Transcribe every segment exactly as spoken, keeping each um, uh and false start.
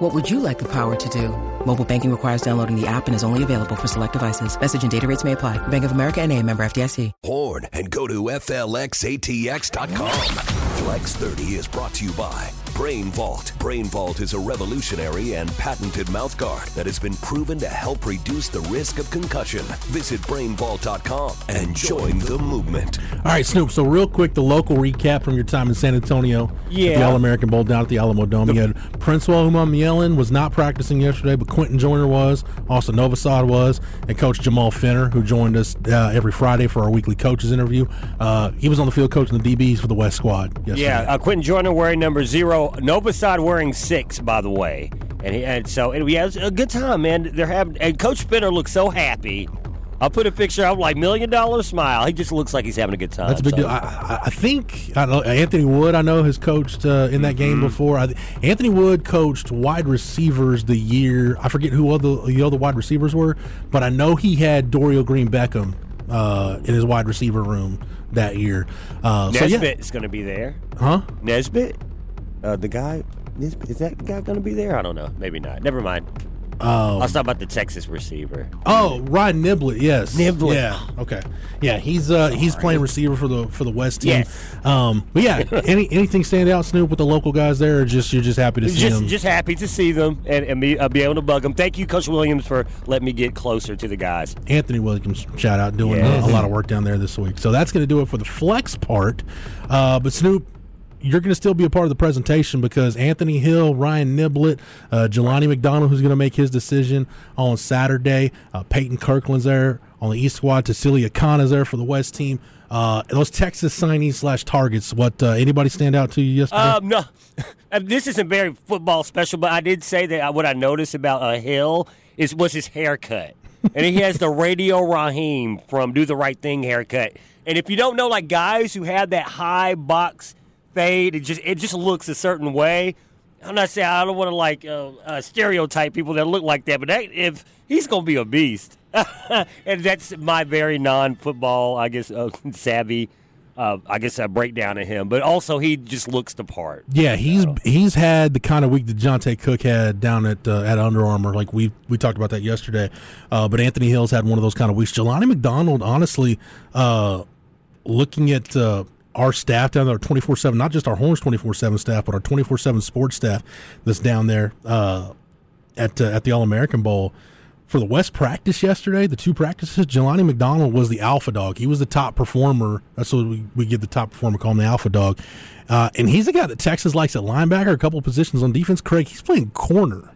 What would you like the power to do? Mobile banking requires downloading the app and is only available for select devices. Message and data rates may apply. Bank of America N A member F D I C. Horn and go to F L X A T X dot com. Flex thirty is brought to you by Brain Vault. Brain Vault is a revolutionary and patented mouthguard that has been proven to help reduce the risk of concussion. Visit brain vault dot com and join the movement. All right, Snoop, so real quick, the local recap from your time in San Antonio. Yeah. At the All American Bowl down at the Alamo Dome. The- you had Prince Waluma Mielin was not practicing yesterday, but Quentin Joyner was, Austin Novosad was, and Coach Jamal Finner, who joined us uh, every Friday for our weekly coaches interview. Uh, he was on the field coaching the D Bs for the West squad yesterday. Yeah, uh, Quentin Joyner wearing number zero. Novosad wearing six, by the way. And, he, and so, and we had a good time, man. They're having, and Coach Spinner looks so happy. I'll put a picture out, like, million-dollar smile. He just looks like he's having a good time. That's a big so. deal. I, I think I know, Anthony Wood, I know, has coached uh, in that mm-hmm. game before. I, Anthony Wood coached wide receivers the year. I forget who all the, the other wide receivers were, but I know he had Dorial Green Beckham uh, in his wide receiver room that year. Uh, Nesbitt's so, yeah. going to be there. Huh? Nesbitt? Uh, the guy, is, is that guy going to be there? I don't know. Maybe not. Never mind. Um, I'll stop about the Texas receiver. Oh, Ryan Niblett, yes. Niblett. Yeah, okay. Yeah, he's uh, he's playing receiver for the for the West team. Yes. Um, but, yeah, any anything stand out, Snoop, with the local guys there, or just you're just happy to see just, them? Just happy to see them and, and be, uh, be able to bug them. Thank you, Coach Williams, for letting me get closer to the guys. Anthony Williams, shout out, doing yes. uh, a lot of work down there this week. So that's going to do it for the flex part. Uh, but, Snoop, you're going to still be a part of the presentation because Anthony Hill, Ryan Niblett, uh, Jelani McDonald, who's going to make his decision on Saturday, uh, Peyton Kirkland's there on the East squad, Tasili Akana's there for the West team. Uh, those Texas signees slash targets, what uh, anybody stand out to you yesterday? Um, no, this isn't very football special, but I did say that what I noticed about uh, Hill is was his haircut. And he has the Radio Raheem from Do the Right Thing haircut. And if you don't know, like, guys who have that high box fade, it just it just looks a certain way. I'm not saying I don't want to like uh, uh, stereotype people that look like that, but that, if he's going to be a beast, and that's my very non-football, I guess, uh, savvy, uh, I guess, a breakdown of him. But also, he just looks the part. Yeah, he's so. he's had the kind of week that Jontae Cook had down at uh, at Under Armour. Like we we talked about that yesterday. Uh, but Anthony Hill's had one of those kind of weeks. Jelani McDonald, honestly, uh, looking at. Uh, Our staff down there, twenty-four seven, not just our Horns twenty-four seven staff, but our twenty-four seven sports staff that's down there uh, at uh, at the All American Bowl. For the West practice yesterday, the two practices, Jelani McDonald was the alpha dog. He was the top performer. That's what we, we give the top performer, call him the alpha dog. Uh, and he's a guy that Texas likes at linebacker, a couple of positions on defense. Craig, he's playing corner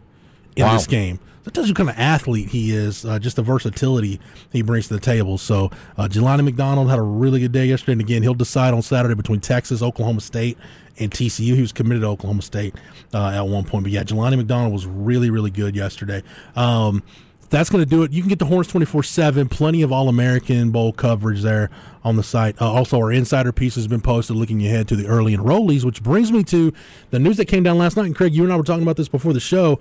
in wow. this game. That tells you what kind of athlete he is, uh, just the versatility he brings to the table. So uh, Jelani McDonald had a really good day yesterday, and again, he'll decide on Saturday between Texas, Oklahoma State, and T C U. He was committed to Oklahoma State uh, at one point. But, yeah, Jelani McDonald was really, really good yesterday. Um, that's going to do it. You can get the Horns twenty-four seven, plenty of All-American Bowl coverage there on the site. Uh, also, our insider piece has been posted looking ahead to the early enrollees, which brings me to the news that came down last night. And, Craig, you and I were talking about this before the show.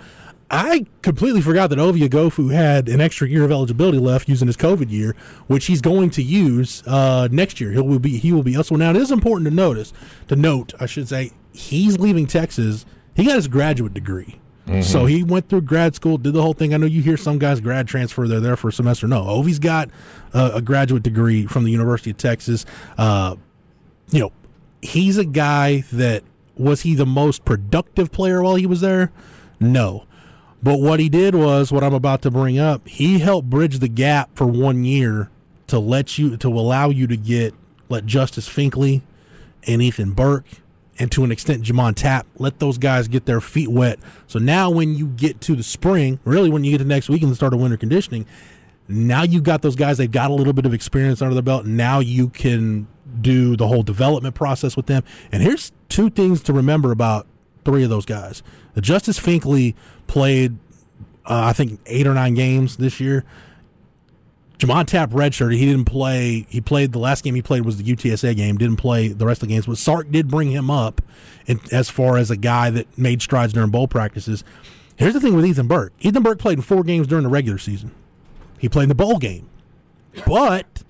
I completely forgot that Ovia Gofu had an extra year of eligibility left using his COVID year, which he's going to use uh, next year. He will be he will be elsewhere. Now, it is important to notice, to note, I should say, he's leaving Texas. He got his graduate degree. Mm-hmm. So he went through grad school, did the whole thing. I know you hear some guys grad transfer. They're there for a semester. No, Ovi's got uh, a graduate degree from the University of Texas. Uh, you know, he's a guy that was he the most productive player while he was there? No. But what he did was what I'm about to bring up. He helped bridge the gap for one year to let you to allow you to get let Justice Finkley and Ethan Burke and to an extent Jamon Tapp let those guys get their feet wet. So now when you get to the spring, really when you get to next week and the start of winter conditioning, now you've got those guys. They've got a little bit of experience under their belt. Now you can do the whole development process with them. And here's two things to remember about three of those guys. Justice Finkley played, uh, I think, eight or nine games this year. Jamon Tapp redshirted. He didn't play. He played the last game he played was the U T S A game. Didn't play the rest of the games. But Sark did bring him up in, as far as a guy that made strides during bowl practices. Here's the thing with Ethan Burke. Ethan Burke played in four games during the regular season. He played in the bowl game. But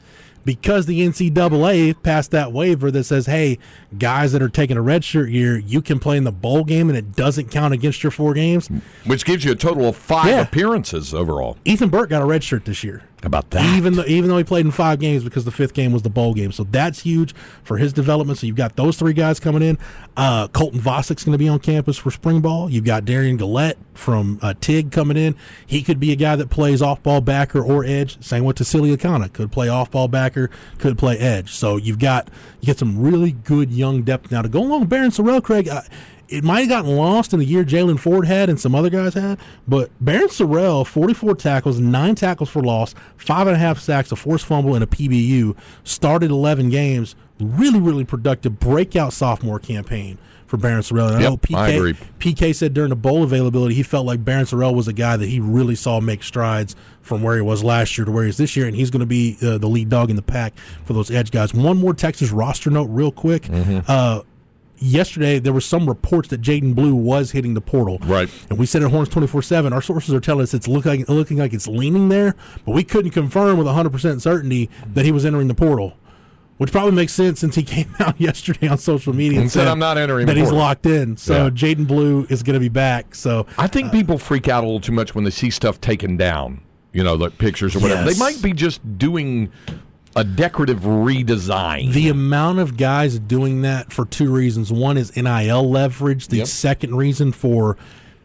because the N C double A passed that waiver that says, hey, guys that are taking a redshirt year, you can play in the bowl game and it doesn't count against your four games. Which gives you a total of five yeah. appearances overall. Ethan Burke got a redshirt this year. How about that? Even though, even though he played in five games because the fifth game was the bowl game. So that's huge for his development. So you've got those three guys coming in. Uh, Colton Vossick's going to be on campus for spring ball. You've got Darian Gallette from uh, T I G coming in. He could be a guy that plays off-ball backer or edge. Same with Tasili Akana. Could play off-ball backer, could play edge. So you've got you get some really good young depth. Now, to go along with Baron Sorrell, Craig, I, it might have gotten lost in the year Jalen Ford had and some other guys had, but Baron Sorrell, forty-four tackles, nine tackles for loss, five and a half sacks, a forced fumble, and a P B U. Started eleven games. Really, really productive breakout sophomore campaign for Baron Sorrell. And I yep, know P K, I agree. P K said during the bowl availability he felt like Baron Sorrell was a guy that he really saw make strides from where he was last year to where he is this year, and he's going to be uh, the lead dog in the pack for those edge guys. One more Texas roster note real quick. Mm-hmm. Uh, Yesterday, there were some reports that Jaydon Blue was hitting the portal. Right. And we said at Horns twenty-four seven, our sources are telling us it's look like, looking like it's leaning there, but we couldn't confirm with one hundred percent certainty that he was entering the portal, which probably makes sense since he came out yesterday on social media and, and said, said I'm not entering that the portal. He's locked in. So yeah. Jaydon Blue is going to be back. So I think uh, people freak out a little too much when they see stuff taken down, you know, like pictures or whatever. Yes. They might be just doing a decorative redesign. The amount of guys doing that for two reasons. One is N I L leverage. The yep. second reason for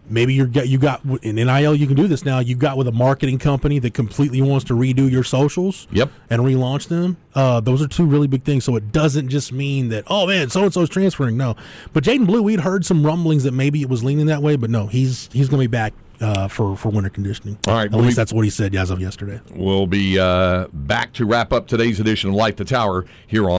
maybe you're, you got in N I L, you can do this now. You got with a marketing company that completely wants to redo your socials yep. and relaunch them. Uh, those are two really big things. So it doesn't just mean that, oh man, so and so's transferring. No. But Jaydon Blue, we'd heard some rumblings that maybe it was leaning that way, but no, he's he's going to be back. Uh, for, for winter conditioning. All right, At we'll least be, that's what he said as of yesterday. We'll be uh, back to wrap up today's edition of Light the Tower here on